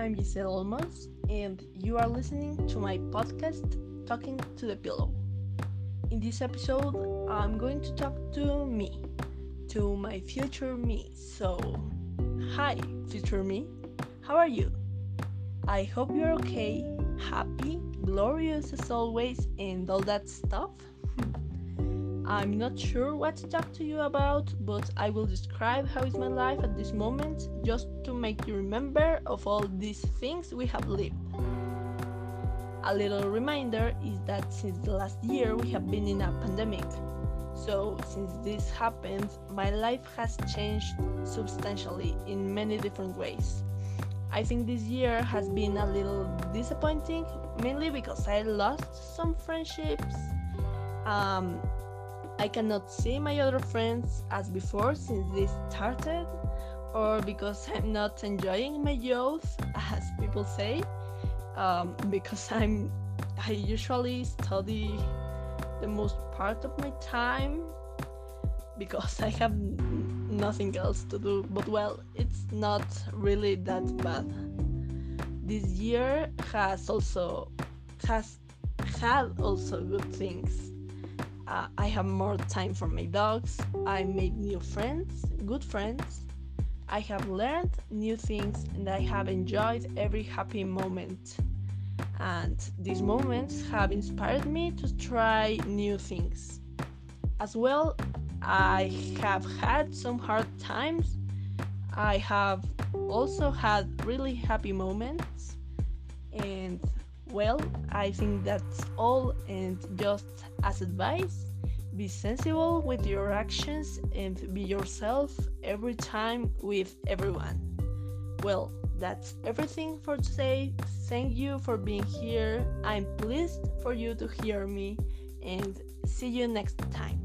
I'm Giselle Olmos, and you are listening to my podcast, Talking to the Pillow. In this episode, I'm going to talk to me, to my future me. So, hi, future me. How are you? I hope you're okay, happy, glorious as always, and all that stuff. I'm not sure what to talk to you about, but I will describe how is my life at this moment, just to make you remember of all these things we have lived. A little reminder is that since the last year we have been in a pandemic. So, since this happened, my life has changed substantially in many different ways. I think this year has been a little disappointing, mainly because I lost some friendships. I cannot see my other friends as before since this started, or because I'm not enjoying my youth, as people say, because I usually study the most part of my time because I have nothing else to do, but well, it's not really that bad. This year has also good things. I have more time for my dogs, I made new friends, good friends, I have learned new things, and I have enjoyed every happy moment. And these moments have inspired me to try new things. As well, I have had some hard times. I have also had really happy moments. And well, I think that's all. And just as advice, be sensible with your actions and be yourself every time with everyone. Well, that's everything for today. Thank you for being here. I'm pleased for you to hear me, and see you next time.